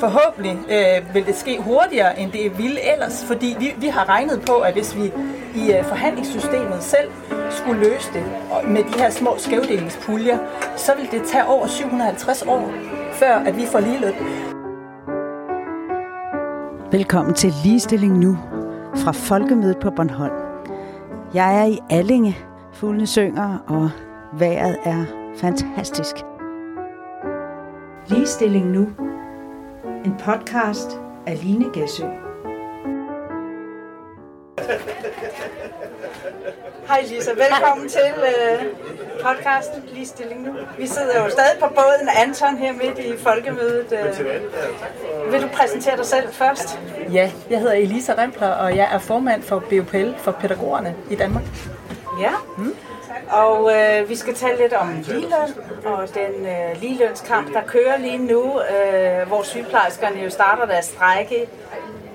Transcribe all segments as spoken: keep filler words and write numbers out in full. forhåbentlig øh, vil det ske hurtigere, end det ville ellers, fordi vi, vi har regnet på, at hvis vi i øh, forhandlingssystemet selv skulle løse det med de her små skævdelingspuljer, så vil det tage over syv hundrede og halvtreds år, før at vi får ligeløn. Velkommen til Ligestilling Nu fra Folkemødet på Bornholm. Jeg er i Allinge, fuglene synger, og vejret er fantastisk. Ligestilling Nu, en podcast af Line Gæsø. Hej Lisa, velkommen til øh, podcasten Ligestilling Nu. Vi sidder jo stadig på båden, Anton her midt i Folkemødet. Øh. Vil du præsentere dig selv først? Ja, jeg hedder Elisa Rempler, og jeg er formand for B O P L for pædagogerne i Danmark. Ja, mm. Og øh, vi skal tale lidt om ligeløn og den øh, ligelønskamp, der kører lige nu, øh, hvor sygeplejerskerne jo starter deres strejke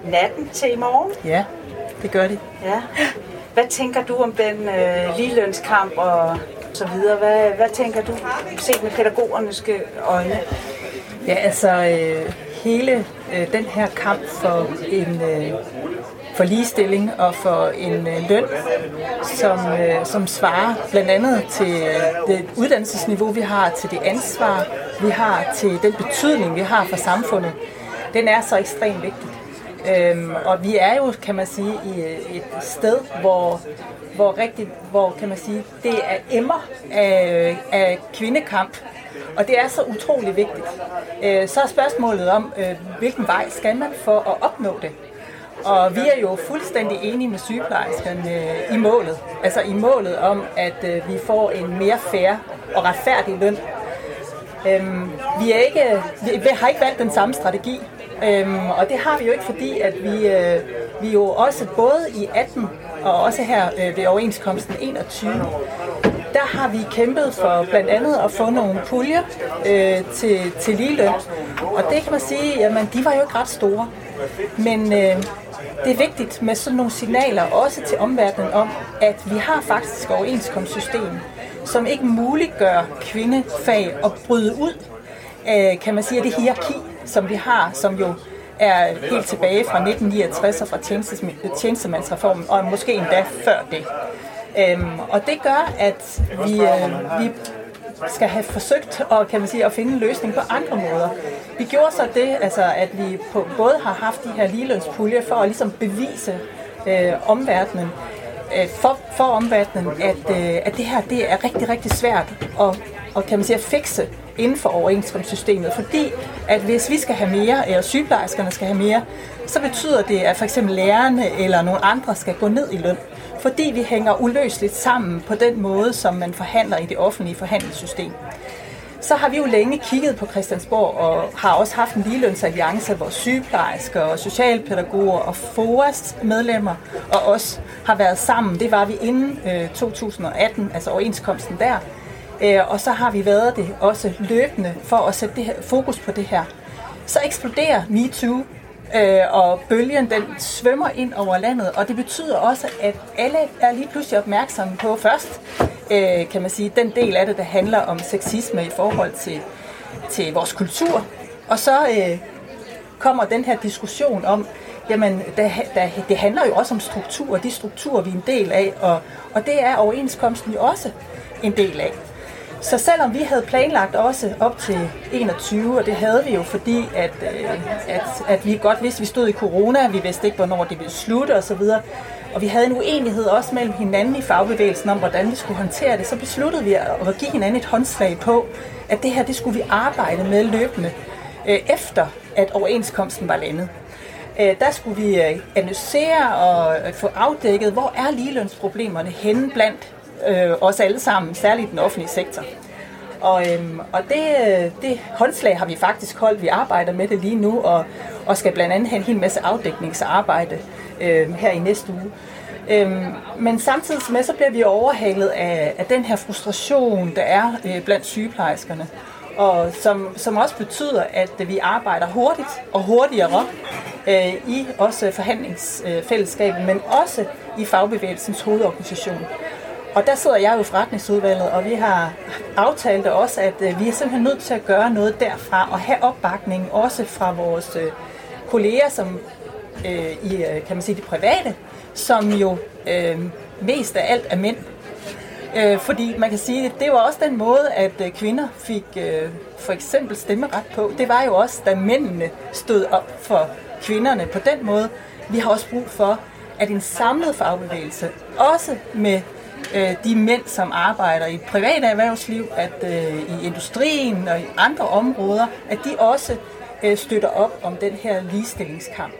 natten til i morgen. Ja, det gør de. Ja. Hvad tænker du om den øh, ligelønskamp og så videre? Hvad, hvad tænker du set med pædagogernes øjne? Ja, altså øh, hele øh, den her kamp for en... Øh, for ligestilling og for en løn, som, som svarer blandt andet til det uddannelsesniveau, vi har, til det ansvar, vi har, til den betydning, vi har for samfundet. Den er så ekstremt vigtig. Øhm, og vi er jo, kan man sige, i et sted, hvor, hvor, rigtig, hvor kan man sige, det er emmer af, af kvindekamp. Og det er så utrolig vigtigt. Øh, så er spørgsmålet om, øh, hvilken vej skal man for at opnå det? Og vi er jo fuldstændig enige med sygeplejerskerne øh, i målet. Altså i målet om, at øh, vi får en mere fair og retfærdig løn. Øhm, vi, er ikke, vi, vi har ikke valgt den samme strategi. Øhm, og det har vi jo ikke, fordi at vi, øh, vi jo også både i atten og også her øh, ved overenskomsten enogtyve, der har vi kæmpet for blandt andet at få nogle puljer øh, til, til ligeløn. Og det kan man sige, jamen de var jo ikke ret store. Men øh, det er vigtigt med sådan nogle signaler også til omverdenen om, at vi har faktisk overenskomstsystem, som ikke muliggør kvindefag at bryde ud, øh, kan man sige, af det hierarki, som vi har, som jo er helt tilbage fra nitten niogtres og fra tjenestemandsreformen, og måske endda før det. Øhm, og det gør, at vi, øh, vi skal have forsøgt og, kan man sige, at finde en løsning på andre måder. Vi gjorde så det, altså, at vi på, både har haft de her ligelønspuljer for at ligesom bevise øh, omverdenen, øh, for, for omverdenen, at, øh, at det her det er rigtig, rigtig svært at, og, kan man sige, at fikse inden for overenskomstsystemet. Fordi at hvis vi skal have mere, eller sygeplejerskerne skal have mere, så betyder det, at for eksempel lærerne eller nogle andre skal gå ned i løn. Fordi vi hænger uløseligt sammen på den måde, som man forhandler i det offentlige forhandlingssystem. Så har vi jo længe kigget på Christiansborg og har også haft en ligelønsalliance, hvor sygeplejersker og socialpædagoger og FOAs medlemmer og os har været sammen. Det var vi inden to tusind og atten, altså overenskomsten der. Og så har vi været det også løbende for at sætte det her, fokus på det her. Så eksploderer MeToo. Og bølgen, den svømmer ind over landet, og det betyder også, at alle er lige pludselig opmærksomme på først, kan man sige, den del af det, der handler om sexisme i forhold til, til vores kultur. Og så øh, kommer den her diskussion om, jamen, der, der, det handler jo også om strukturer, de strukturer, vi er en del af, og, og det er overenskomsten jo også en del af. Så selvom vi havde planlagt også op til enogtyve, og det havde vi jo, fordi at, at, at vi godt vidste, at vi stod i corona, vi vidste ikke, hvornår det ville slutte osv., og vi havde en uenighed også mellem hinanden i fagbevægelsen om, hvordan vi skulle håndtere det, så besluttede vi at give hinanden et håndslag på, at det her, det skulle vi arbejde med løbende, efter at overenskomsten var landet. Der skulle vi analysere og få afdækket, hvor er ligelønsproblemerne henne blandt Øh, os alle sammen, særligt den offentlige sektor. Og, øhm, og det, øh, det håndslag har vi faktisk holdt. Vi arbejder med det lige nu, og, og skal blandt andet have en hel masse afdækningsarbejde øh, her i næste uge. Øhm, men samtidig med, så bliver vi overhalet af, af den her frustration, der er øh, blandt sygeplejerskerne, og som, som også betyder, at vi arbejder hurtigt og hurtigere øh, i også forhandlingsfællesskabet, men også i fagbevægelsens hovedorganisation. Og der sidder jeg jo i forretningsudvalget, og vi har aftalt også, at vi er simpelthen nødt til at gøre noget derfra, og have opbakning også fra vores kolleger som, øh, i kan man sige, de private, som jo øh, mest af alt er mænd. Øh, fordi man kan sige, at det var også den måde, at kvinder fik øh, for eksempel stemmeret på. Det var jo også, da mændene stod op for kvinderne på den måde. Vi har også brug for, at en samlet fagbevægelse, også med de mænd, som arbejder i privat erhvervsliv, at øh, i industrien og i andre områder, at de også øh, støtter op om den her ligestillingskamp.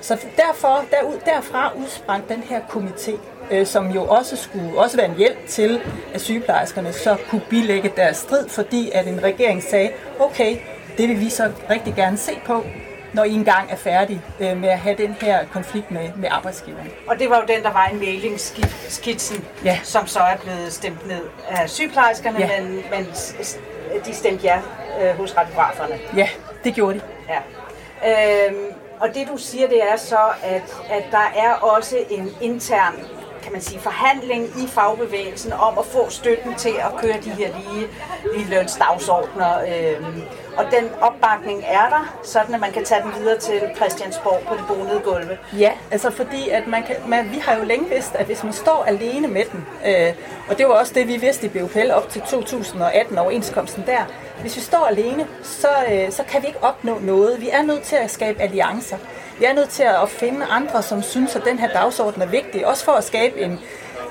Så derfor, derud, derfra udsprang den her komité, øh, som jo også skulle også være en hjælp til, at sygeplejerskerne så kunne bilægge deres strid, fordi at en regering sagde, okay, det vil vi så rigtig gerne se på, når I engang er færdige øh, med at have den her konflikt med, med arbejdsgiverne. Og det var jo den, der var i mæglingsskitsen, ja. Som så er blevet stemt ned af sygeplejerskerne, ja. men, men de stemte ja øh, hos radiograferne. Ja, det gjorde de. Ja. Øhm, og det du siger, det er så, at, at der er også en intern, kan man sige, forhandling i fagbevægelsen om at få støtten til at køre de her lige, lige lønsdagsordner. Øhm, og den opbakning er der, sådan at man kan tage den videre til Christiansborg på det bonede gulve. Ja, altså fordi at man kan, man, vi har jo længe vidst, at hvis man står alene med den, øh, og det var også det, vi vidste i B O P L op til to tusind atten overenskomsten der, hvis vi står alene, så, øh, så kan vi ikke opnå noget. Vi er nødt til at skabe alliancer. Vi er nødt til at finde andre, som synes, at den her dagsorden er vigtig, også for at skabe en,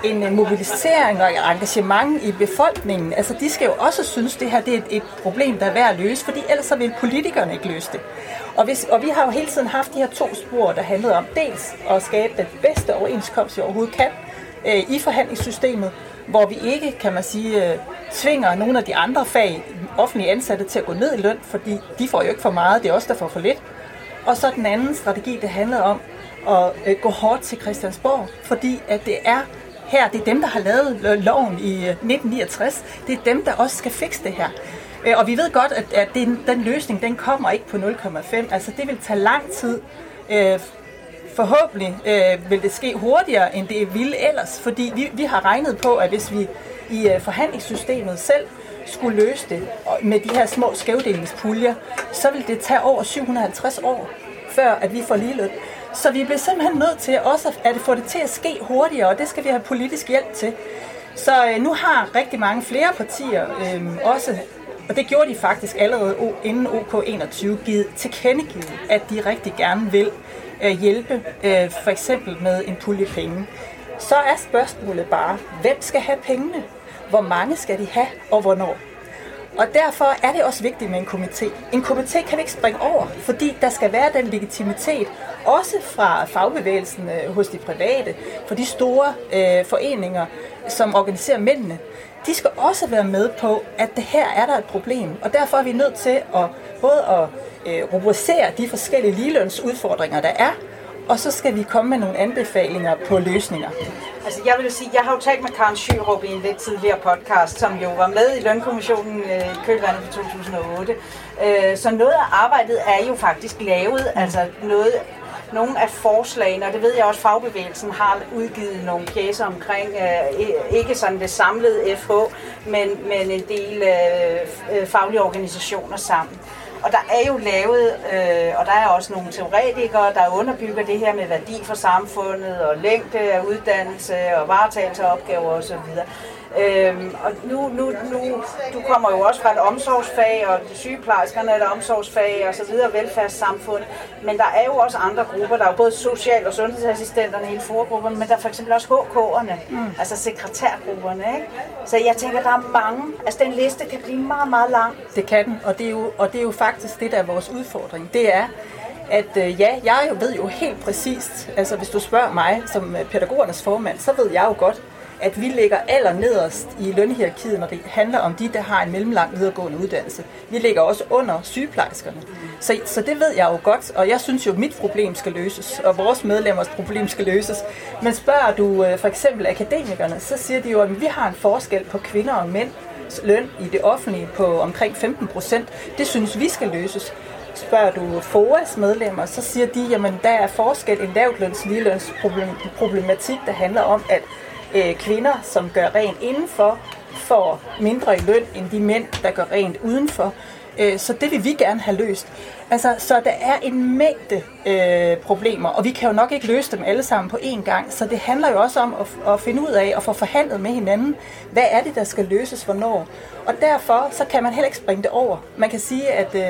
en mobilisering og engagement i befolkningen. Altså, de skal jo også synes, at det her det er et, et problem, der er værd at løse, fordi ellers så vil politikerne ikke løse det. Og, hvis, og vi har jo hele tiden haft de her to spor, der handlede om dels at skabe den bedste overenskomst, vi overhovedet kan, øh, i forhandlingssystemet, hvor vi ikke, kan man sige, øh, tvinger nogle af de andre fag, offentlige ansatte, til at gå ned i løn, fordi de får jo ikke for meget, det er os, der får for lidt. Og så den anden strategi, det handlede om at gå hårdt til Christiansborg, fordi at det er her, det er dem, der har lavet loven i nitten niogtres, det er dem, der også skal fikse det her. Og vi ved godt, at den, den løsning, den kommer ikke på nul komma fem, altså det vil tage lang tid. Forhåbentlig vil det ske hurtigere, end det ville ellers, fordi vi, vi har regnet på, at hvis vi i forhandlingssystemet selv skulle løse det med de her små skævdelingspuljer, så ville det tage over syv hundrede og halvtreds år, før at vi får ligeløn. Så vi bliver simpelthen nødt til også at få det til at ske hurtigere, og det skal vi have politisk hjælp til. Så øh, nu har rigtig mange flere partier øh, også, og det gjorde de faktisk allerede inden O K enogtyve, givet tilkendegivet, at de rigtig gerne vil øh, hjælpe, øh, for eksempel med en pulje penge. Så er spørgsmålet bare, hvem skal have pengene? Hvor mange skal de have, og hvornår? Og derfor er det også vigtigt med en komité. En komité kan vi ikke springe over, fordi der skal være den legitimitet, også fra fagbevægelsen hos de private, for de store øh, foreninger, som organiserer mændene. De skal også være med på, at det her er der et problem, og derfor er vi nødt til at både at øh, rubricere de forskellige ligelønsudfordringer, der er, og så skal vi komme med nogle anbefalinger på løsninger. Altså jeg vil jo sige, jeg har jo talt med Karen Syrup i en lidt tidligere podcast, som jo var med i Lønkommissionen i øh, Køtlandet fra to tusind otte. Øh, så noget af arbejdet er jo faktisk lavet, altså noget, nogle af forslagene, og det ved jeg også, fagbevægelsen har udgivet nogle pjæser omkring, øh, ikke sådan det samlede F H, men, men en del øh, faglige organisationer sammen. Og der er jo lavet, øh, og der er også nogle teoretikere, der underbygger det her med værdi for samfundet, og længde af uddannelse, og varetagelse af opgaver osv. Øhm, og nu, nu, nu, du kommer jo også fra et omsorgsfag, og sygeplejerskerne er et omsorgsfag, og så videre, velfærdssamfund. Men der er jo også andre grupper, der er jo både social- og sundhedsassistenterne, hele forgrupperne, men der er for eksempel også H K'erne, mm. altså sekretærgrupperne, ikke? Så jeg tænker, der er mange, altså den liste kan blive meget, meget lang. Det kan den, og det er jo, og det er jo faktisk det, der er vores udfordring. Det er, at øh, ja, jeg ved jo helt præcist, altså hvis du spørger mig som pædagogernes formand, så ved jeg jo godt, at vi ligger allernederst i lønhierarkiet, når det handler om de, der har en mellemlang videregående uddannelse. Vi ligger også under sygeplejerskerne. Så, så det ved jeg jo godt, og jeg synes jo, at mit problem skal løses, og vores medlemmers problem skal løses. Men spørger du for eksempel akademikerne, så siger de jo, at vi har en forskel på kvinder og mænds løn i det offentlige på omkring femten procent. Det synes vi skal løses. Spørger du F O A's medlemmer, så siger de, at der er forskel, en lavtløns-ligelønsproblematik, der handler om, at øh, kvinder, som gør rent indenfor, får mindre i løn end de mænd, der gør rent udenfor. Så det vil vi gerne have løst. Altså, så der er en mængde øh, problemer, og vi kan jo nok ikke løse dem alle sammen på én gang. Så det handler jo også om at, at finde ud af og få forhandlet med hinanden, hvad er det, der skal løses hvornår. Og derfor så kan man heller ikke springe det over. Man kan sige, at... Øh,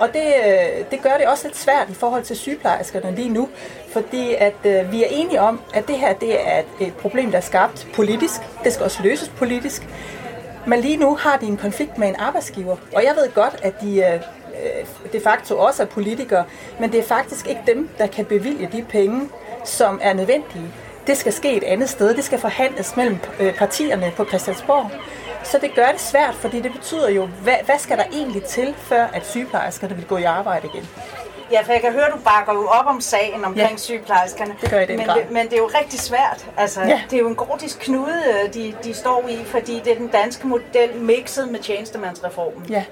og det, øh, det gør det også lidt svært i forhold til sygeplejerskerne lige nu, fordi at, øh, vi er enige om, at det her det er et problem, der er skabt politisk. Det skal også løses politisk. Men lige nu har de en konflikt med en arbejdsgiver, og jeg ved godt, at de øh, de facto også er politikere, men det er faktisk ikke dem, der kan bevilge de penge, som er nødvendige. Det skal ske et andet sted, det skal forhandles mellem partierne på Christiansborg. Så det gør det svært, fordi det betyder jo, hvad, hvad skal der egentlig til, før at sygeplejerskerne vil gå i arbejde igen? Ja, for jeg kan høre, at du bakker jo op om sagen omkring ja, sygeplejerskerne. Det gør jeg, det men, det, men det er jo rigtig svært. Altså, ja. Det er jo en gordisk knude, de, de står i, fordi det er den danske model mixet med tjenestemandsreformen. Ja,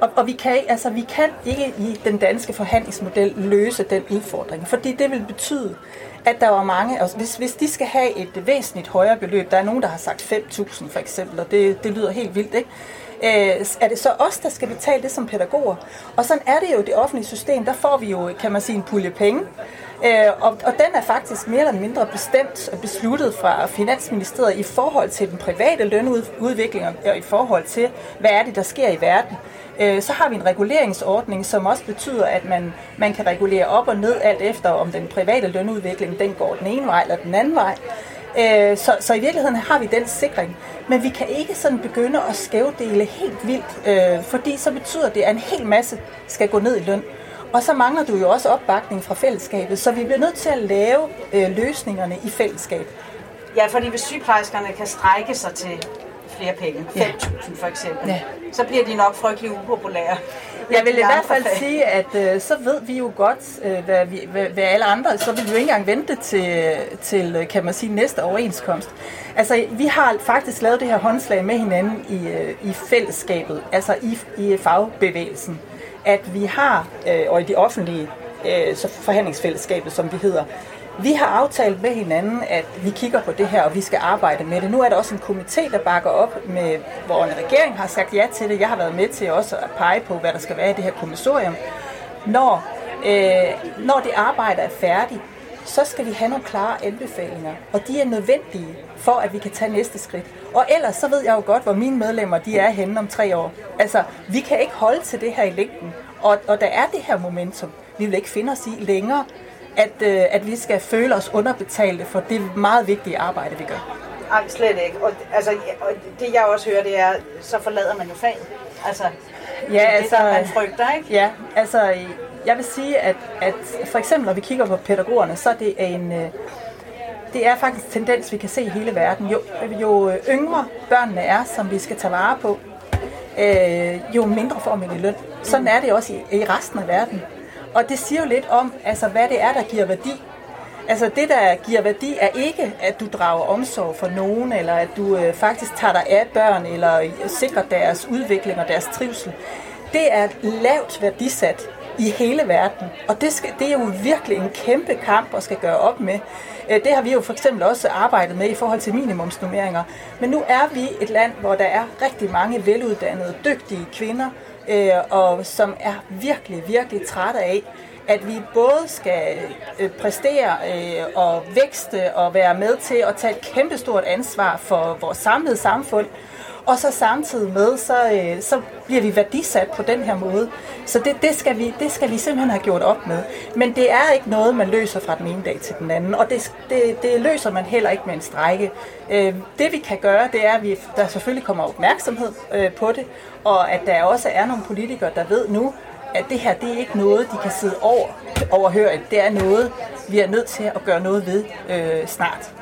og, og vi, kan, altså, vi kan ikke i den danske forhandlingsmodel løse den udfordring, fordi det vil betyde, at der var mange, altså hvis, hvis de skal have et væsentligt højere beløb, der er nogen, der har sagt fem tusind for eksempel, og det, det lyder helt vildt, ikke? Øh, er det så os, der skal betale det som pædagoger? Og sådan er det jo i det offentlige system, der får vi jo, kan man sige, en pulje penge, øh, og, og den er faktisk mere eller mindre bestemt og besluttet fra Finansministeriet i forhold til den private lønudvikling og i forhold til, hvad er det, der sker i verden. Så har vi en reguleringsordning, som også betyder, at man, man kan regulere op og ned alt efter, om den private lønudvikling den går den ene vej eller den anden vej. Så, så i virkeligheden har vi den sikring. Men vi kan ikke sådan begynde at skævdele helt vildt, fordi så betyder det, at en hel masse skal gå ned i løn. Og så mangler du jo også opbakning fra fællesskabet, så vi bliver nødt til at lave løsningerne i fællesskab. Ja, fordi hvis sygeplejerskerne kan strække sig til flere penge, yeah. fem tusind for eksempel, yeah. så bliver de nok frygtelig upopulære. Jeg vil i hvert fald sige, at øh, så ved vi jo godt, øh, hvad, vi, hvad, hvad alle andre, så vil vi jo ikke engang vente til, til, kan man sige, næste overenskomst. Altså, vi har faktisk lavet det her håndslag med hinanden i, øh, i fællesskabet, altså i, i fagbevægelsen, at vi har, øh, og i de offentlige øh, forhandlingsfællesskabet, som det hedder, vi har aftalt med hinanden, at vi kigger på det her, og vi skal arbejde med det. Nu er der også en komité, der bakker op, med, hvor en regering har sagt ja til det. Jeg har været med til også at pege på, hvad der skal være i det her kommissorium. Når, øh, når det arbejde er færdigt, så skal vi have nogle klare anbefalinger, og de er nødvendige for, at vi kan tage næste skridt. Og ellers så ved jeg jo godt, hvor mine medlemmer de er henne om tre år. Altså, vi kan ikke holde til det her i længden, og, og der er det her momentum. Vi vil ikke finde os i længere, At, øh, at vi skal føle os underbetalte for det meget vigtige arbejde, vi gør. Nej, slet ikke. Og, altså, og det jeg også hører, det er, så forlader man jo faget. Altså, ja, det, altså, det man frygter, ikke? Ja, altså, jeg vil sige, at, at for eksempel, når vi kigger på pædagogerne, så er det en... Øh, det er faktisk en tendens, vi kan se i hele verden. Jo, jo yngre børnene er, som vi skal tage vare på, øh, jo mindre får man i løn. Sådan mm. er det også i, i resten af verden. Og det siger jo lidt om, altså, hvad det er, der giver værdi. Altså det, der giver værdi, er ikke, at du drager omsorg for nogen, eller at du øh, faktisk tager dig af børn, eller sikrer deres udvikling og deres trivsel. Det er lavt værdisat i hele verden, og det, skal, det er jo virkelig en kæmpe kamp at skal gøre op med. Det har vi jo for eksempel også arbejdet med i forhold til minimumsnormeringer. Men nu er vi et land, hvor der er rigtig mange veluddannede, dygtige kvinder, og som er virkelig, virkelig trætte af, at vi både skal præstere og vækste og være med til at tage et kæmpestort ansvar for vores samlede samfund, og så samtidig med, så, så bliver vi værdisat på den her måde. Så det, det, skal vi, det skal vi simpelthen have gjort op med. Men det er ikke noget, man løser fra den ene dag til den anden, og det, det, det løser man heller ikke med en strejke. Det vi kan gøre, det er, at vi, der selvfølgelig kommer opmærksomhed på det, og at der også er nogle politikere, der ved nu, at det her, det er ikke noget, de kan sidde over, overhørigt. Det er noget, vi er nødt til at gøre noget ved øh, snart.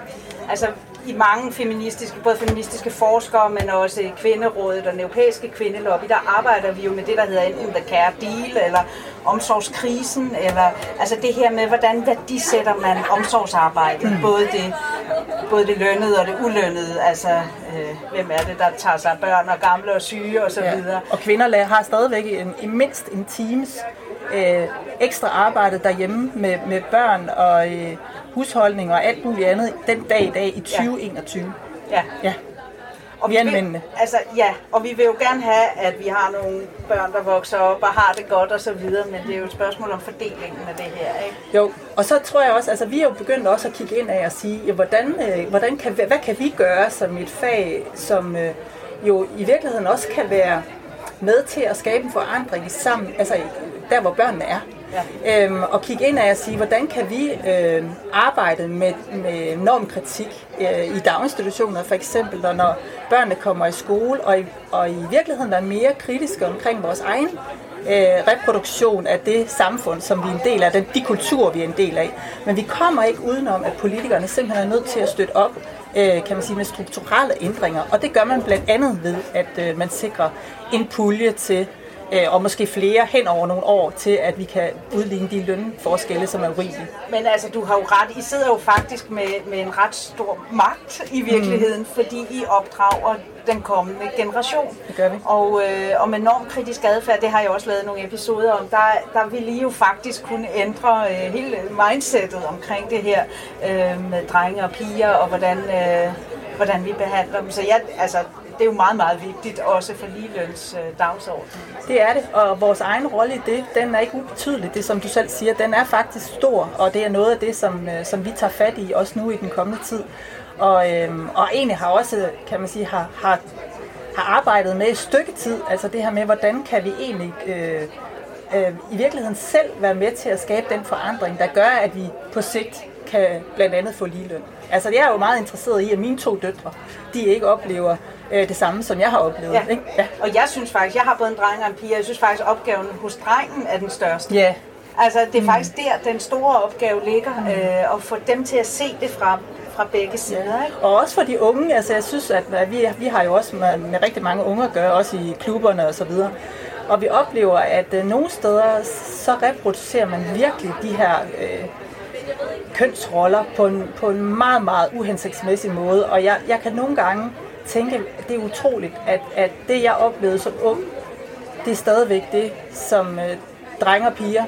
Altså, i mange feministiske, både feministiske forskere, men også i Kvinderådet og den europæiske kvindelobby, der arbejder vi jo med det, der hedder enten The Care Deal, eller omsorgskrisen, eller altså det her med, hvordan værdisætter man omsorgsarbejdet, mm. både, det, både det lønnede og det ulønnede, altså øh, hvem er det, der tager sig af børn og gamle og syge og så videre. Ja. Og kvinder har stadigvæk en, mindst en times øh, ekstra arbejde derhjemme med, med børn og øh, husholdning og alt muligt andet den dag i dag i tyve enogtyve. Ja. Ja. Og vi vil, altså, ja, og vi vil jo gerne have, at vi har nogle børn, der vokser op og har det godt og så videre, men det er jo et spørgsmål om fordelingen af det her, ikke? Jo, og så tror jeg også, altså vi er jo begyndt også at kigge ind af og sige, ja, hvordan, øh, hvordan kan, hvad kan vi gøre som et fag, som øh, jo i virkeligheden også kan være med til at skabe en forandring sammen, altså der hvor børnene er. Ja. Øhm, og kigge ind af og sige, hvordan kan vi øh, arbejde med, med normkritik øh, i daginstitutioner for eksempel, og når børnene kommer i skole, og i, og i virkeligheden er mere kritiske omkring vores egen øh, reproduktion af det samfund, som vi er en del af, den, de kulturer, vi er en del af. Men vi kommer ikke udenom, at politikerne simpelthen er nødt til at støtte op, øh, kan man sige, med strukturelle ændringer, og det gør man blandt andet ved, at øh, man sikrer en pulje til og måske flere hen over nogle år til, at vi kan udligne de lønforskelle, som er urimelige. Men altså, du har jo ret. I sidder jo faktisk med, med en ret stor magt i virkeligheden, mm. fordi I opdrager den kommende generation. Det gør vi. Og, øh, og med normkritisk adfærd, det har jeg også lavet nogle episoder om, der, der vil I jo faktisk kunne ændre øh, hele mindsetet omkring det her øh, med drenge og piger, og hvordan, øh, hvordan vi behandler dem. Så jeg, altså... Det er jo meget, meget vigtigt, også for ligeløns dagsorden. Det er det, og vores egen rolle i det, den er ikke ubetydelig. Det, som du selv siger, den er faktisk stor, og det er noget af det, som, som vi tager fat i, også nu i den kommende tid. Og, øhm, og egentlig har også, kan man sige, har, har, har arbejdet med et stykke tid, altså det her med, hvordan kan vi egentlig øh, øh, i virkeligheden selv være med til at skabe den forandring, der gør, at vi på sigt kan blandt andet få ligeløn. Altså jeg er jo meget interesseret i, at mine to døtre, de ikke oplever øh, det samme, som jeg har oplevet. Ja. Ikke? Ja. Og jeg synes faktisk, jeg har både en dreng og en pige, og jeg synes faktisk, at opgaven hos drengen er den største. Ja. Altså det er mm. faktisk der, den store opgave ligger, øh, at få dem til at se det fra, fra begge sider. Ja. Ikke? Og også for de unge, altså jeg synes, at, at vi, vi har jo også med, med rigtig mange unge at gøre, også i klubberne og så videre. Og vi oplever, at øh, nogle steder, så reproducerer man virkelig de her... Øh, kønsroller på en, på en meget, meget uhensigtsmæssig måde, og jeg, jeg kan nogle gange tænke, at det er utroligt, at, at det, jeg oplevede som ung, det er stadigvæk det, som øh, drenge og piger,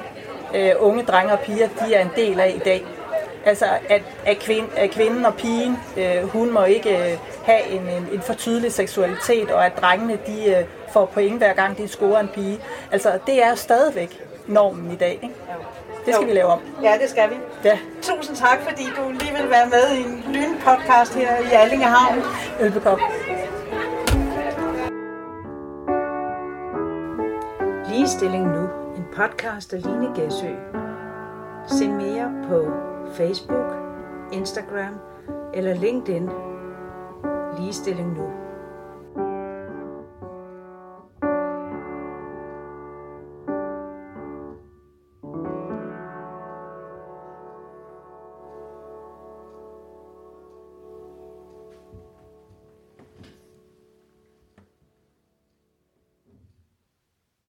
øh, unge drenge og piger, de er en del af i dag. Altså, at, at, kvinde, at kvinden og pigen, øh, hun må ikke øh, have en, en, en for tydelig seksualitet, og at drengene, de øh, får point hver gang, de scorer en pige. Altså, det er jo stadigvæk normen i dag, ikke? Det skal jo. Vi lave om. Ja, det skal vi. Ja. Tusind tak, fordi du lige vil være med i en lynpodcast her i Allinge Havn. Velbekomme. Ligestilling nu. En podcast af Line Gæsø. Se mere på Facebook, Instagram eller LinkedIn. Ligestilling nu.